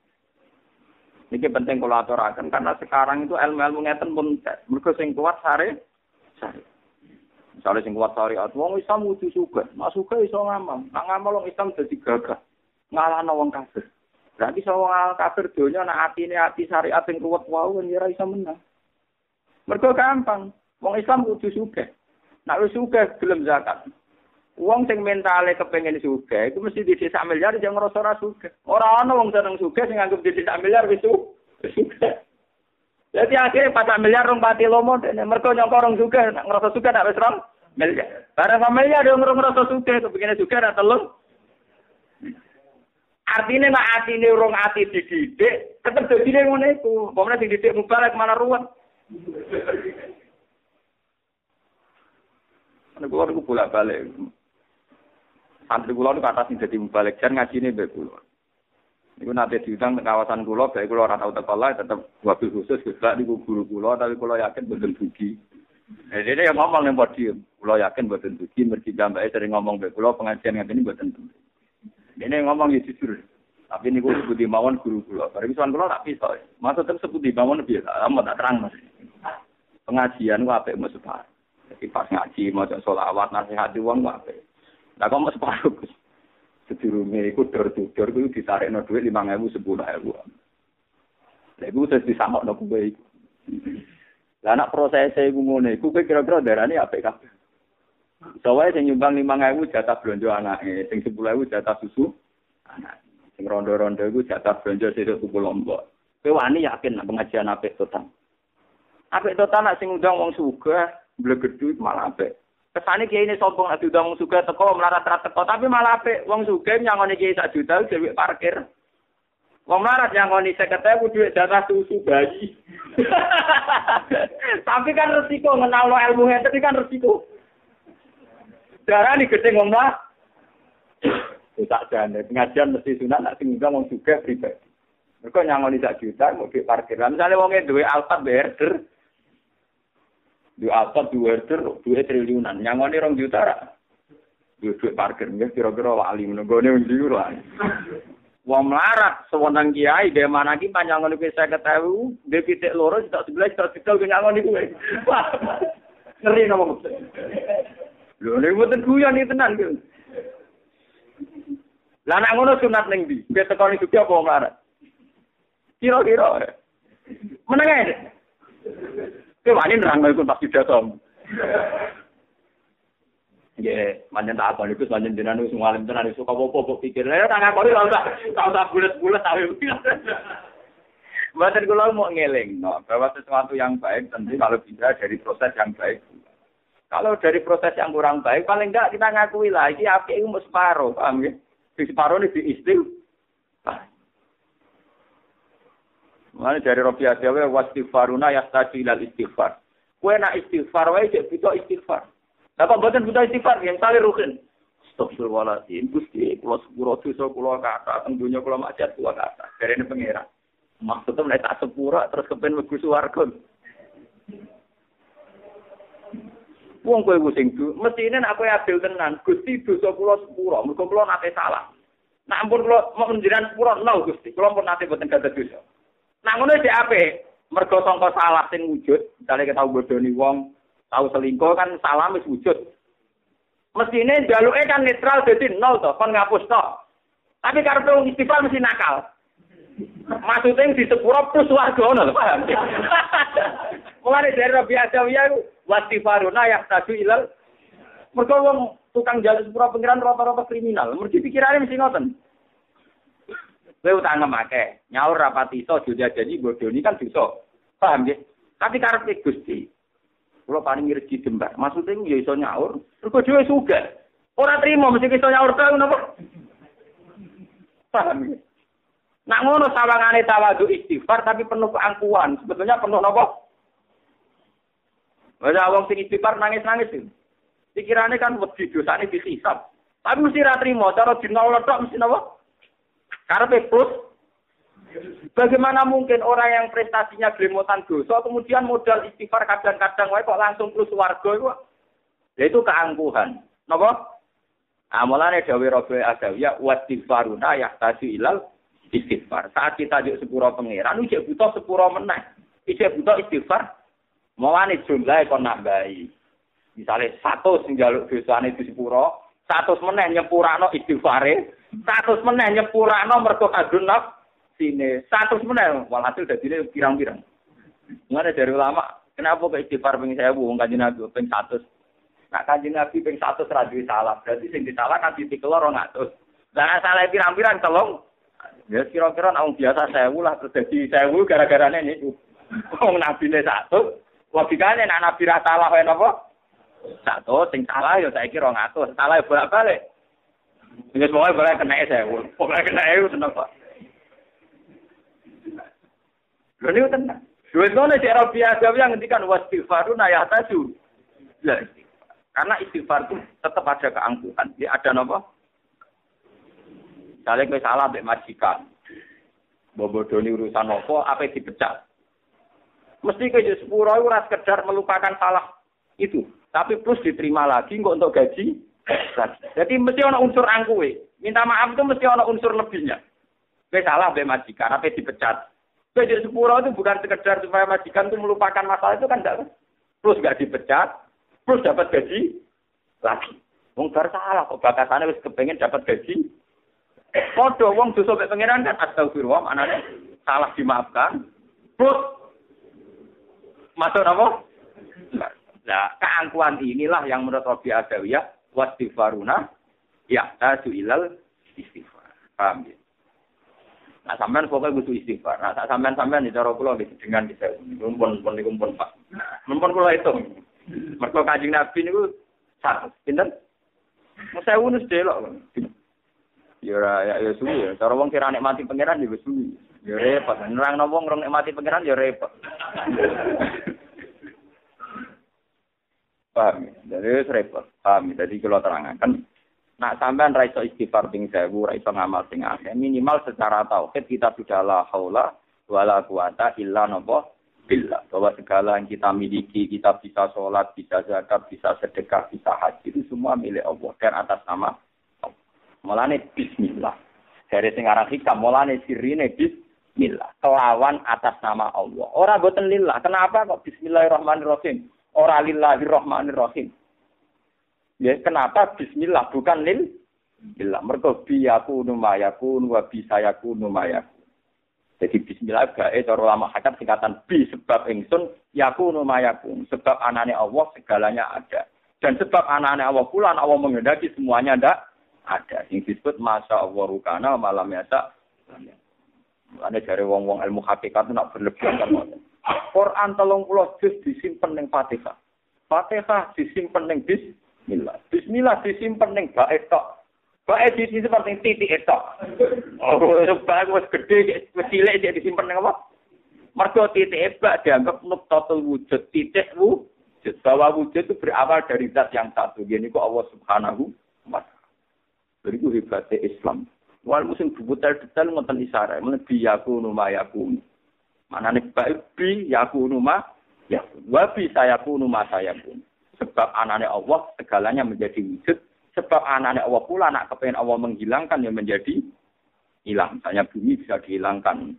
Ini penting kalau aturakan karena sekarang itu ilmu-ilmu ngeten pun mergo sing kuat sare sare. Misalnya sing kuat syariat, wong Islam kudu sugih, mak sugih iso ngamal. Nek ngamal wong Islam dadi gagah, ngalahno wong kafir. Berarti sawong kafir donya nek atine ati syariat sing kuat wae yen ora iso menang. Mergo gampang, wong Islam kudu sugih. Nek wis sugih gelem zakat. Wong sing mentale kepengin sugih iku mesti dhisik sak miliar yo ngrasa ora sugih. Ora ana wong seneng sugih sing anggap dhisik sak miliar wis sugih. Jadi akhirnya empat miliar rong pati lomo, mereka nyongkorong juga, ngerasa juga, nak berserang. Barang sama dia ada ngerasa juga, kepikiran juga, nak telur. Artinya nak hati ini rong hati dididik, tetap dididik mana itu. Bagaimana dididik mubarak mana ruang. Kulo niku bolak-balik. Santri kulo niku kathah sing dadi mubalik jan ngajine mbek kulo. Niku nate diundang nang kawasan kulo, bae kulo ora tau tepelai tetep wabil khusus gak niku guru kulo, tapi kulo yakin mboten dugi. Eh dene ya ngomong nang podium, kulo yakin mboten dugi mergi jambake sering ngomong mbek kulo pengajian ngaten iki mboten dugi. Dene ngomong ya jujur. Tapi niku sebuti mawon guru kula. Bareng sowan kula tak pisah. Maksudten sebuti mawon piye? Amun tak terang, Mas. Pengajian ku apik mesti separ. Iki pas ngaji maca selawat nasihati wong ku apik. Lah kok mesti separ Gus. Sedurunge iku dor-dor kuwi ditarikno dhuwit lima ribu sepuluh ribu. Lha iku terus disangokno kuwi. Lah nek prosese iku ngene iku kira-kira darane apik kabeh. Sawae sing nyumbang lima ribu jatah blonjo anake, sing sepuluh ribu jatah susu anake. Rondo-rondo itu jatah belanja sirip kumpul lombok. Kowe wani yakin pengajian apik total. Apik total nak sing undang wong sugih, blegedhu malah apik. Kesane kiai ne sombong ati undang wong sugih teko melarat teko tapi malah apik. Wong sugih nyangoni kiai sak juta dhewe parkir. Wong melarat nyangoni seket ribu dhuwit jatah susu bayi. Tapi kan resiko ngenalo ilmu ngene kan resiko. Darani gedhe wong melarat. Tak jane pengajian mesti sunat nak sing ngomong juga pribadi. Mergo nyangoni sak juta mau di parkiran. Misale wong e duwe Alphard herder. Duwe Alphard duwe herder duwe triliunan. Nyangoni dua juta ra. Duwe duwe parkir nggih kira-kira wali menenggone ndi ora. Wong melarat sewenang kiai dhe mana iki panjangane kuwi seket ribu, dhe pitik loro tak sebelas tak sikil nyangoni kuwi. Ngeri nopo. Lho nek mboten guyon iki tenan kuwi. Lah nek ngono sunat ning ndi? Piye tekone iki apa wong larat? Kira-kira. Menengae. Kowe wani nang iku pasti dasom. Nggih, manjen tak akoni Gus manjen jenengan wis ngalim tenan iso apa-apa kok pikir. Lah tak akoni ora usah, tak usah bulet-bulet awe. Mboten kula mau ngelingno bahwa sesuatu yang baik tentu kalau bisa dari proses yang baik. Kalau dari proses yang kurang baik paling enggak kita ngakui lah iki apik iku mesti separo, paham nggih? Sing separo nek diistil. Mane dari Rabi'ah dhewe wastighfaruna yastati lil istighfar. Kuwi nek istighfar wae cek butuh istighfar. Lah kok mboten butuh istighfar yang sale rukin. Astagfirullahaladzim Gusti, kula sepuro dosa kula kathah teng donya kula maksiat kula kathah. Derene pangeran. Maksudnya nek tak sepuro terus kepen mlebu swarga. Wong kowe sing du, mestine nek kowe adil tenan, Gusti dosa kula sepuro, mergo kula nate salah. Nek ampun kula mok njenengan sepuro nol Gusti, kula pun nate boten gadah dosa. Nek ngono dhek apik, mergo sangka salah sing wujud, misale ketau bodoni wong, tau selingkuh kan salah wis wujud. Mestine jaluke kan netral dadi nol to, kon ngapus to. Tapi karepe wong istighfar mesti nakal. Maksudnya di sepuro plus warga ono, paham? Mulane dari Rabi'ah Adawiyah wastighfaruna yahtaju ilal. Mergo wong tukang jaluk sepuro pengiran rata-rata kriminal. Mergi pikirane mesti ngoten. Kowe utang akeh, nyaur rapati iso dijanji bodoni kan dosa. Paham nggih? Tapi karepe Gusti. Kula paringi rejeki jembar. Maksude ya iso nyaur, mergo dhewe sugih. Ora trimo mesti iso nyaur ta ngono. Paham nggih? Nak ngono sawangane tawadhu istighfar tapi penuh keangkuhan. Sebetulnya penuh napa? Ada wong sing istighfar nangis-nangis iki. Pikirane kan wedi dosane dihisab. Tapi mesti ra trimo cara dinol tok mesti napa? Karepe plus. Bagaimana mungkin orang yang prestasinya glemotan dosa kemudian modal istighfar kadang-kadang wae kok langsung plus warga iku. Lah itu keangkuhan. Napa? Amalane dawuh Rabi Adawiyah wastighfaruna yahtasi ilal istighfar. Saat kita juk sepuro pangeran iki butuh sepuro meneh. Iki butuh istighfar. Mulane jumlahe kon nambahi. Misale seratus sing njaluk dosane disepuro, seratus meneh nyepurakno istighfare, seratus meneh nyepurakno mergo kadunaf sine, seratus meneh walhasil dadine pirang-pirang. Mulane dari ulama, kenapa kok istighfar ping seribu wong Kanjeng Nabi ping seratus? Nek Kanjeng Nabi ping seratus ra duwe salah, berarti sing disalahkan dipikul dua ratus. Lah salah pirang-pirang telung. Ya kira-kira nek biasa seribu lah terus dadi seribu gara-garane niku. Wong nabine seratus. Logikane nek Nabi ra salah wae napa? Satu sing salah ya saiki dua ratus, salah ya bolak-balik. Wis pokoke bolak kenae seribu, pokoke kenae itu napa? Lho niku tenan. Duwe ngono sik ora biasa yang ngendikan wastighfaruna yahtasu. Lha Karena istighfar itu tetap ada keangkuhan. Dia ada apa? Misalnya kita salah sampai majikan. Bobodoni urusan apa, apa yang dipecat. Mesti ke sepura itu sekedar melupakan salah itu. Tapi plus diterima lagi, enggak untuk gaji lagi. Jadi mesti ada unsur angkuwe. Minta maaf itu mesti ada unsur lebihnya. Kita salah sampai majikan, apa yang dipecat. Jadi sepura itu bukan sekedar supaya majikan itu melupakan masalah itu kan enggak. Plus enggak dipecat. Terus dapat gaji lagi. Wong bar salah kok bakatane wis kepengin dapat gaji. Padha wong dosa mek pangeran kan astagfirullah, anane salah dimaafkan. Terus matur apa? Nah, keangkuhan inilah yang menurut Rabi Adawiyah wastighfaruna ya tasu ilal istighfar. Paham ya? Nah, sampean pokoknya butuh istighfar. Nah, tak sampean-sampean di cara kula nggih dengan bisa mumpun-mumpun niku mumpun Pak. Mumpun kula itu. Mereka Kanjeng Nabi niku satu, pinten? Mung sewu nus delok. Ya ya ya suwi, cara wong kira nek mati pangeran ya wis suwi. Ya repot, nerangno wong rong nek mati pangeran ya repot. Paham, dari repot. Paham, dadi kula terangaken. Nak sampean ra iso istighfar ping sewu, ra iso ngamal sing akeh, minimal secara tauhid kita sudah la haula wala quwata illa billah. Bila bahwa segala yang kita miliki, kita bisa sholat, bisa zakat, bisa sedekah, bisa haji, itu semua milik Allah dan atas nama Allah. Mulane bismillah. Dari sing aran hikam mulane sirine bismillah. Kelawan atas nama Allah. Ora boten lillah. Kenapa kok bismillahirrahmanirrahim? Ora lillahirrahmanirrahim. Ya, kenapa bismillah bukan lil? Billah. Mergo biyakunu mayakun wa bisayakunu mayakun. Jadi bismillah gae cara ulama hakikat singkatan bi sebab ingsun yakunu mayakun sebab anane Allah segalanya ada dan sebab anane Allah pula Allah menghendaki semuanya ndak ada sing disebut masyaallahu kana malam yasa ana jare wong-wong ilmu hakikat nak berlebihan kan Quran tiga puluh juz disimpen ning Fatihah Fatihah disimpen ning bismillah bismillah disimpen ning bae tok baik di sini seperti titik itu. Oh, bagus gede, kecilnya dia disimpan dengan apa? Mereka titik ebak dianggap nuktatul wujud titik wujud. Bahwa wujud itu berawal dari zat yang satu. Jadi itu Allah Subhanahu wa Ta'ala. Jadi itu hebatnya Islam. Walau musim detail-detail ngonten isyarat, mana bi yakunu ma yakunu. Maknane baik bi yakunu ma yakunu. Wa bi sayakunu ma sayakunu. Sebab anane Allah segalanya menjadi wujud. Sebab anak-anak Allah pula, anak kepengen Allah menghilangkan, yang menjadi hilang. Misalnya bumi bisa dihilangkan.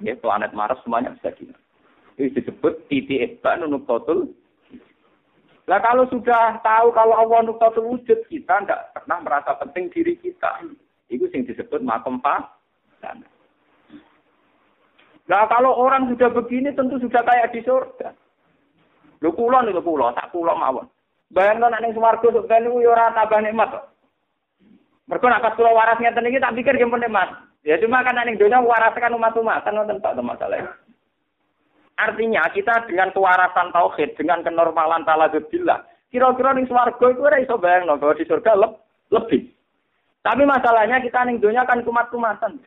Ya, planet Mars semuanya bisa dihilangkan. Itu disebut titik ebba nuktatul. Nah, kalau sudah tahu kalau Allah nuktatul wujud, kita tidak pernah merasa penting diri kita. Itu yang disebut makom pak. Nah, kalau orang sudah begini, tentu sudah kayak di surga. Lu kulon, lu kulon, tak kulon mawon. Bayang nang ning swarga sok ben yo ora tambah nikmat kok. Mergo nek pas kula waras ngeten iki tak pikir nggih nikmat. Ya cuma kan ning donya waras kan umat-umat kan wonten tak masalah. Artinya kita dengan kewarasan tauhid, dengan kenormalan talazud billah, kira-kira ning swarga iku ora iso bayangno bahwa di surga leb, lebih. Tapi masalahnya kita ning donya kan kumat-kumatan.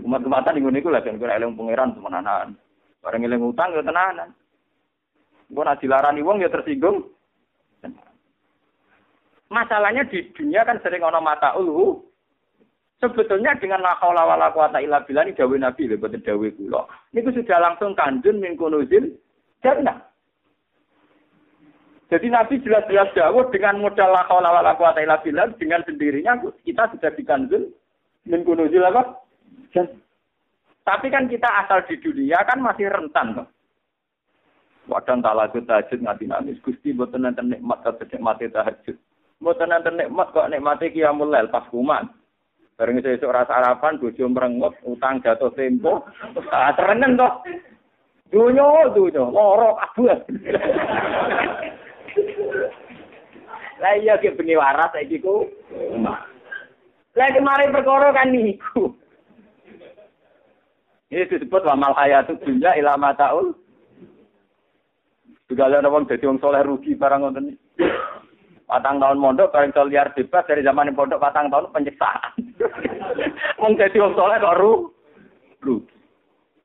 Kumat-kumatan ning ngene iku lha ben kira eling pangeran temenanan. Bareng eling utang yo tenanan. Engko nek dilarani wong ya tersinggung. Masalahnya di dunia kan sering ana mataul. Sebetulnya dengan la haula wala quwata illa billah ni dawuh Nabi lho boten dawuh kula. Niku sudah langsung kanjun min kunuzil jannah. Jadi Nabi jelas-jelas dawuh dengan modal la haula wala quwata illa billah dengan sendirinya kita sudah dikanjun min kunuzil apa? Jannah. Tapi kan kita asal di dunia kan masih rentan kok. Wadan talajud tahajud ngati nangis Gusti mboten enten nikmat sedek mate tahajud. Mboten enten nikmat kok nikmate qiyamul lail pas kuman. Bareng sesuk ora sarapan bojo mrengut utang jatuh tempo ah terenen to. Dunyo dunyo loro kabeh. Lah iya ki bengi waras saiki ku. Lah kemare perkara kan niku. Ini disebut wamal hayatud dunya ila mataul. Segala orang jadi orang soleh rugi barang konten. Patang tahun mondok, barang soleh liar bebas dari zaman pondok patang tahun penyiksaan. Wong jadi orang soleh kok rugi.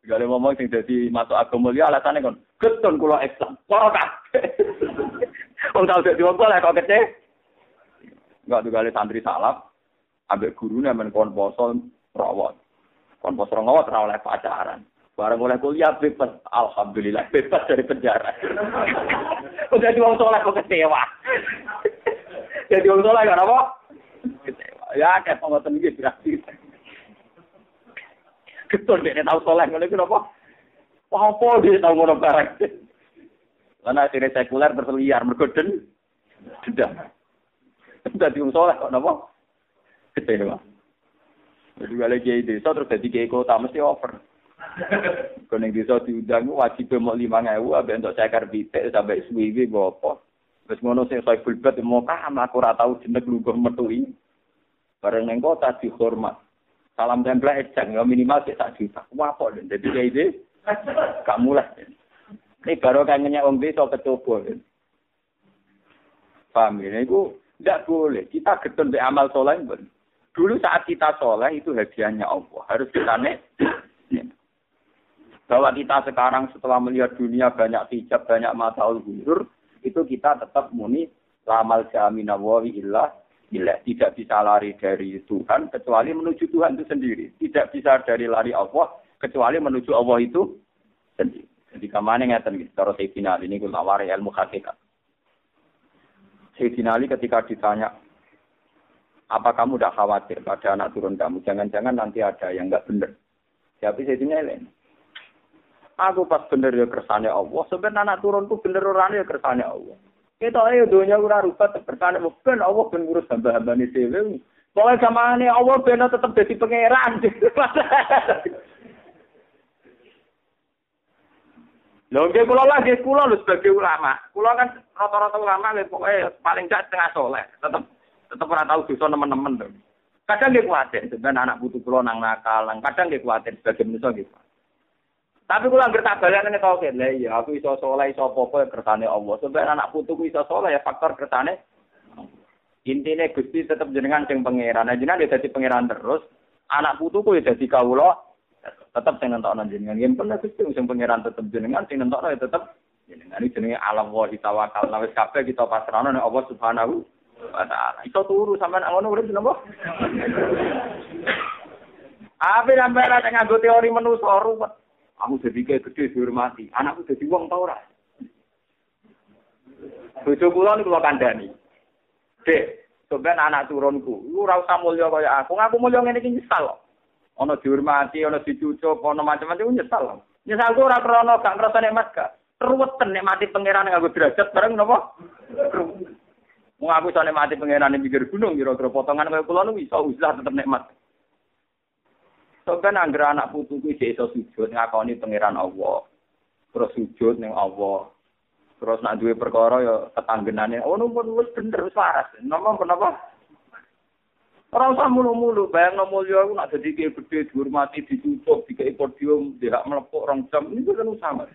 Segala ngomong sing jadi masuk agama mulia alasannya kon, getun kula Islam. Ora kabeh. Kau tahu tak diwakil lah kau kece? Enggak tu kali santri salap. Abek guru ni main konposo rawat. Konposo rawat rawat oleh pacaran. Barang oleh kuliah bebas. Alhamdulillah bebas dari penjara. Kau jadi orang soleh kau kecewa. Jadi orang soleh kan apa? Kecewa. Ya kayak pengetahuan dia berarti. Ketul dia tahu soleh kalau kenapa? Apa dia tahu ngono barang. Karena sini sekuler berseliar mergoden. Tidak. Tidak diung soleh kok napa? Kecewa. Jadi kalau kiai desa terus jadi kiai kota mesti over. Kalau yang desa diundang wajib mau lima ribu abe untuk cakar bitek sampai suwi bopo. Terus ngono sing saya kulbet mau paham aku ora tau jeneng lungguh metui. Bareng ning kota dihormat. Salam tempel ejang ya minimal sak juta. Wapo lho dadi kiai desa. Gak mulah. Ini baru kangennya Om Beto kecoba. Paham ya? Itu tidak boleh. Kita getun di amal soleh. Dulu saat kita soleh itu hadiahnya Allah. Harus kita nek. Bahwa kita sekarang setelah melihat dunia banyak hijab, banyak mata'ul hujur. Itu kita tetap muni. Lamal jamin awawi illah. Tidak bisa lari dari Tuhan. Kecuali menuju Tuhan itu sendiri. Tidak bisa dari lari Allah. Kecuali menuju Allah itu sendiri. Jadi kemana ngeten gitu, taruh Sayyidina Ali ini ku lawari ilmu hakikat. Sayyidina Ali ketika ditanya, apa kamu udah khawatir pada anak turun kamu? Jangan-jangan nanti ada yang enggak benar. Siapa Sayyidina Ali? Aku pas bener ya kersane Allah, sebenarnya anak turunku bener orane ya kersane Allah. Kita ayo dunia ora rusak kersane ben Allah ben ngurus hamba-hambane dhewe. Pokoke samane Allah ben tetep dadi pangeran. Logik kula lagi kula lho sebagai ulama. Kula kan rata-rata ulama nggih pokoke paling gak setengah soleh. Tetep tetep ora tau dosa nemen-nemen to. Kadang nggih kuwatir sebenarnya anak putu kula nang nakal, kadang nggih kuwatir sebagai manusa nggih. Tapi kula anggere tak balen nek tau kene, ya aku iso soleh iso apa-apa kersane Allah. Sebenarnya anak putuku iso soleh ya faktor kersane. Intine Gusti tetep jenengan sing pangeran. Jenengan ya dadi pangeran terus, anak putuku ya dadi kawula. Tetap sing nentokno jenengan yen pernah Gusti sing pangeran tetep jenengan sing nentokno ya tetep jenengan iki jenenge Allah wa tawakal wis kabeh kita pasrahno nek Allah Subhanahu wa taala iso turu sampean ngono urip napa Ape sampeyan nek nganggo teori manusa ruwet aku dadi kaya gede dihormati anakku dadi wong ta ora bojo kula niku kula kandhani Dek sampeyan anak turunku ora usah mulya kaya aku ngaku mulya ngene iki nyesal kok ono dihormati, ono dicucuk, ono macam-macam nyesal. Nyesal ku ora krana gak ngrasa nikmat gak. Ruweten nikmati pangeran nganggo derajat bareng napa? Wong aku iso nikmati pangeran ning pinggir gunung kira-kira potongan kaya kula nu iso usah tetep nikmat. Sokan anggere anak putuku iso sujud ngakoni pangeran Allah. Terus sujud ning Allah. Terus nak duwe perkara ya tetanggenane. Oh numpun wis bener wis waras. Napa kenapa? Ora usah mulu-mulu, bayangno mulya aku nak dadi kiai gedhe dihormati, dicucuk, dikai podium, dihak mlepuk rong jam, niku kan sama.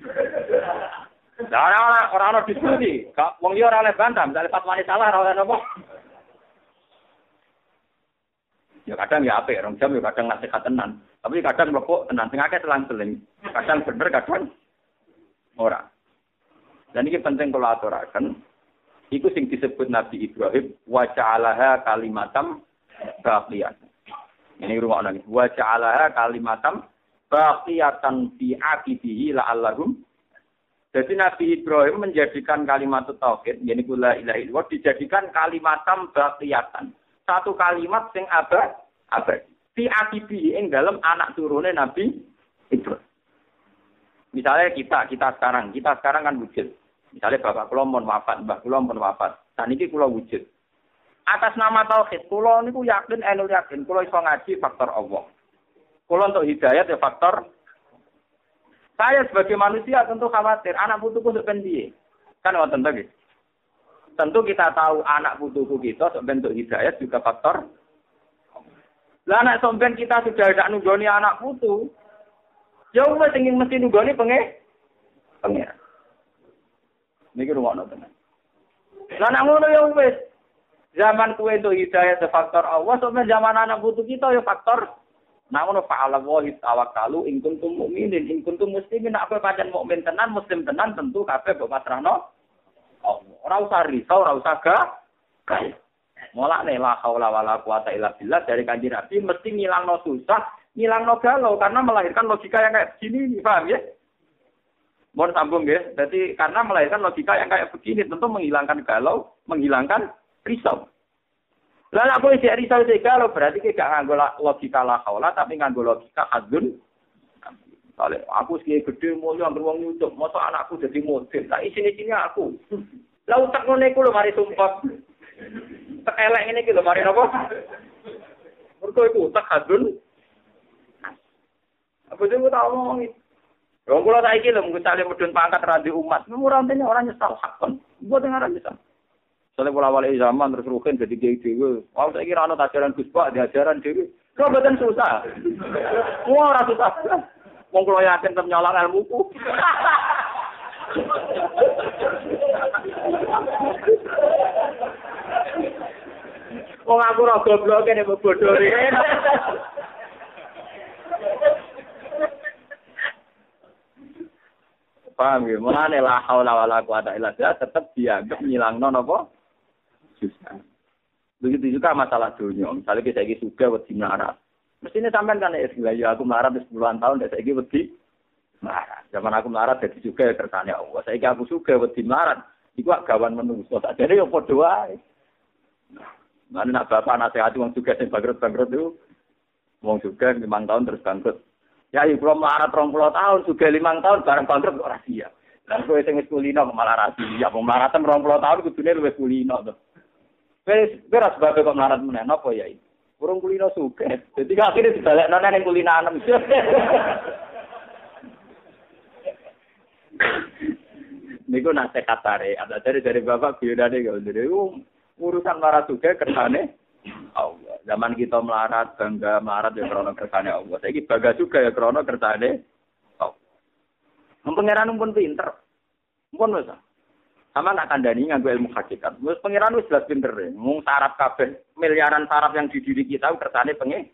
Lah ora ora ono diskusi, wong liya ora oleh bantam, misale fatwane salah ora oleh napa. Ya kadang ya apik rong jam ya kadang nasihat tenan, tapi kadang mlepuk tenan, sing akeh selang-seling, kadang bener kadang ora. Dan iki penting kula aturaken, iku sing disebut Nabi Ibrahim wa ja'alaha kalimatam baqiyah. Ini rumah orang ini. Wa ja'alaha kalimatam baqiyatan fi aqibihi la'allahum. Jadi Nabi Ibrahim menjadikan kalimat tauhid, yani la ilaha illallah dijadikan kalimatam baqiyatan. Satu kalimat sing abad abadi. Fi aqibihi ing dalam anak turune Nabi Ibrahim. Misalnya kita kita sekarang, kita sekarang kan wujud. Misalnya bapak kula mon wafat, mbah kula mon wafat. Saniki kula wujud. Atas nama tauhid, kula niku yakin enul yakin kula iso ngaji faktor Allah. Kula untuk hidayat ya faktor saya sebagai manusia tentu khawatir anak putuku sok ben piye. Kan wonten to. Tentu kita tahu anak putuku kita sok ben untuk hidayat juga faktor. Lah nek sampean kita sudah ndak nunggoni anak putu, ya wis sing mesti nunggoni penge pengira. Niki rumakno tenan. Lah nek ngono ya wis zaman kuwe itu hidayah se faktor Allah, sampeyan zaman anak butuh kita ya faktor. Namun fa ala wahi tawakkalu in kuntum mu'minin, in kuntum muslimin, apa pancen mukmin tenan, muslim tenan tentu kabeh mbok pasrahno Allah. Ora usah risau, ora usah gagal. Mulane la haula wala quwata illa billah dari Kanjeng Nabi mesti ngilangno susah, ngilangno galau karena melahirkan logika yang kayak begini, paham ya? Mohon sambung nggih. Dadi karena melahirkan logika yang kayak begini tentu menghilangkan galau, menghilangkan risau. Lah nek kowe isih risau isih galau berarti kowe gak nganggo logika la haula tapi nganggo logika hadzun. Soale aku sing gedhe mulya anggere wong nyucuk, mosok anakku dadi model. Tak isine-isine aku. Lah utek ngene iku lho mari sumpah. Tek elek ngene iki lho mari napa? Mergo iku utek hadzun. Apa dhewe tau ngomong. Wong kula saiki lho ngentale mudhun pangkat randi umat. Murah dene orang nyesal hakon. Mboten ngaran nyesal. Soale kula wali zaman terus rukin dadi kiai dhewe. Wong saiki ra ono ajaran Gus Baha, diajaran dhewe. Kok mboten susah. Wah, ora susah. Wong kula yakin tetep nyolong ilmuku. Wong aku ora goblok kene bodho rene. Paham ya, mulane la haula wala quwata illa billah tetep dianggap nyilangno napa? Susah. Begitu juga masalah dunia. Misalnya kita iki sudah wedi melarat. Mestinya sampean kan es gila ya aku melarat wis puluhan tahun dak saiki wedi melarat. Zaman aku melarat dadi juga ya kersane Allah. Saiki aku suga wedi melarat. Iku wak gawan menungso. Sakjane yo padha wae. Nah, nek bapak nasihati wong suga sing bangkrut-bangkrut itu wong suga lima tahun terus bangkrut. Ya iku kula melarat dua puluh tahun, suga lima tahun bareng bangkrut kok ora siap. Lah kowe sing wis kulino malah ra siap. Wong melarat dua puluh tahun kudune luwih kulino to. Wes beras bae kok melarat meneh napa ya iki? Kurang kulino suka. Dadi akhire dibalekno nang kulino anem. Niku nate katare, ada dari dari bapak guyonane kok ndere. Urusan melarat suka kersane Allah. Zaman kita melarat, bangga melarat ya krono kersane Allah. Saiki bangga juga ya krono kersane Allah. Mun pangeran pun pinter. Mun wis. Sama nak kandani nganggo ilmu hakikat. Wis pangeran wis jelas pinter. Mung saraf kabeh, miliaran saraf yang di diri kita kersane pengen.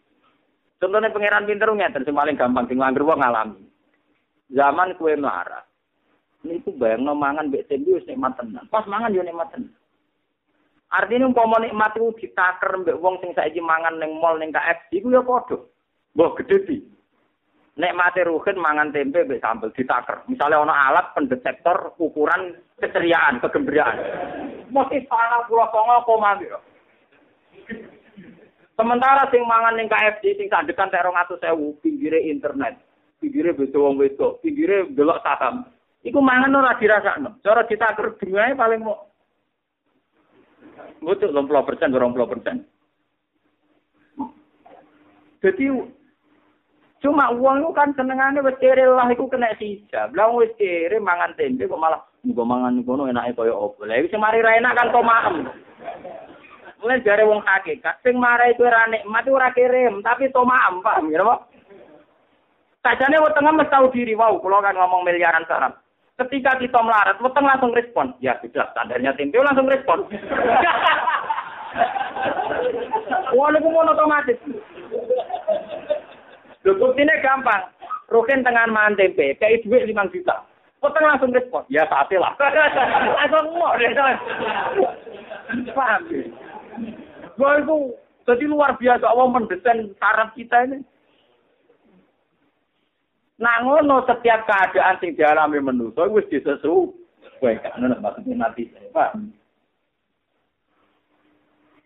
Contone pangeran pinter ngeten sing paling gampang sing nganggur wong ngalami. Zaman kowe melarat. Niku bayangno mangan mbek tempe wis nikmat tenan. Pas mangan yo nikmat tenan. Artinya umpama nikmat iku ditaker mbek wong sing saiki mangan ning mall ning K F C iku ya padha. Mbah gedhe di. Nikmate ruhin mangan tempe mbek sambel ditaker. Misale ana alat pendetektor ukuran keceriaan, kegembiraan. Mesti salah kula songo koma lho. Sementara sing mangan ning K F C sing sandekan tek dua ratus ribu pinggire internet, pinggire bedo wong wedok, pinggire delok saham. Iku mangan ora dirasakno. Cara ditaker dhewe paling mok Butuh dua puluh persen, dua puluh persen. Jadi, cuma uang itu kan senengannya wis kere lah, itu kena hijab. Lah wis kere mangan tempe, kok malah nggak mangan kono enaknya kaya apa. Lah itu mari ra enak kan kok maem. Mulai dari wong hakikat, sing marai itu ra nikmat itu ra kirim, tapi to maem, paham ya Pak? Sajane wetenge mesti tahu diri, wow, kula kan ngomong miliaran sarap. Ketika kita melarat, weteng langsung respon. Ya sudah, standarnya tempe langsung respon. Walaupun monotomatis. Buktinya gampang. Rukin tengah makan tempe, kayak duit lima juta. Weteng langsung respon. Ya saatnya lah. Langsung ngomong. Paham? Wah itu, jadi luar biasa. Allah mendesain saraf kita ini. Nangono setiap keadaan sing dialami manusa wis disesuaikan ana matematis, Pak.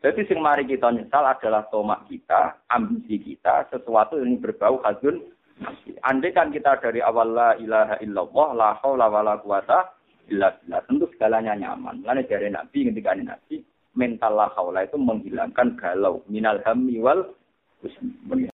Jadi sing mari kita nyesal adalah tomak kita, ambisi kita, sesuatu yang berbau hazun. Andai kan kita dari awal la ilaha illallah, la haula wala quwata illa billah, tentu segalanya nyaman. Lan dari Nabi ketika Nabi mental la haula itu menghilangkan galau minal hammi wal husni.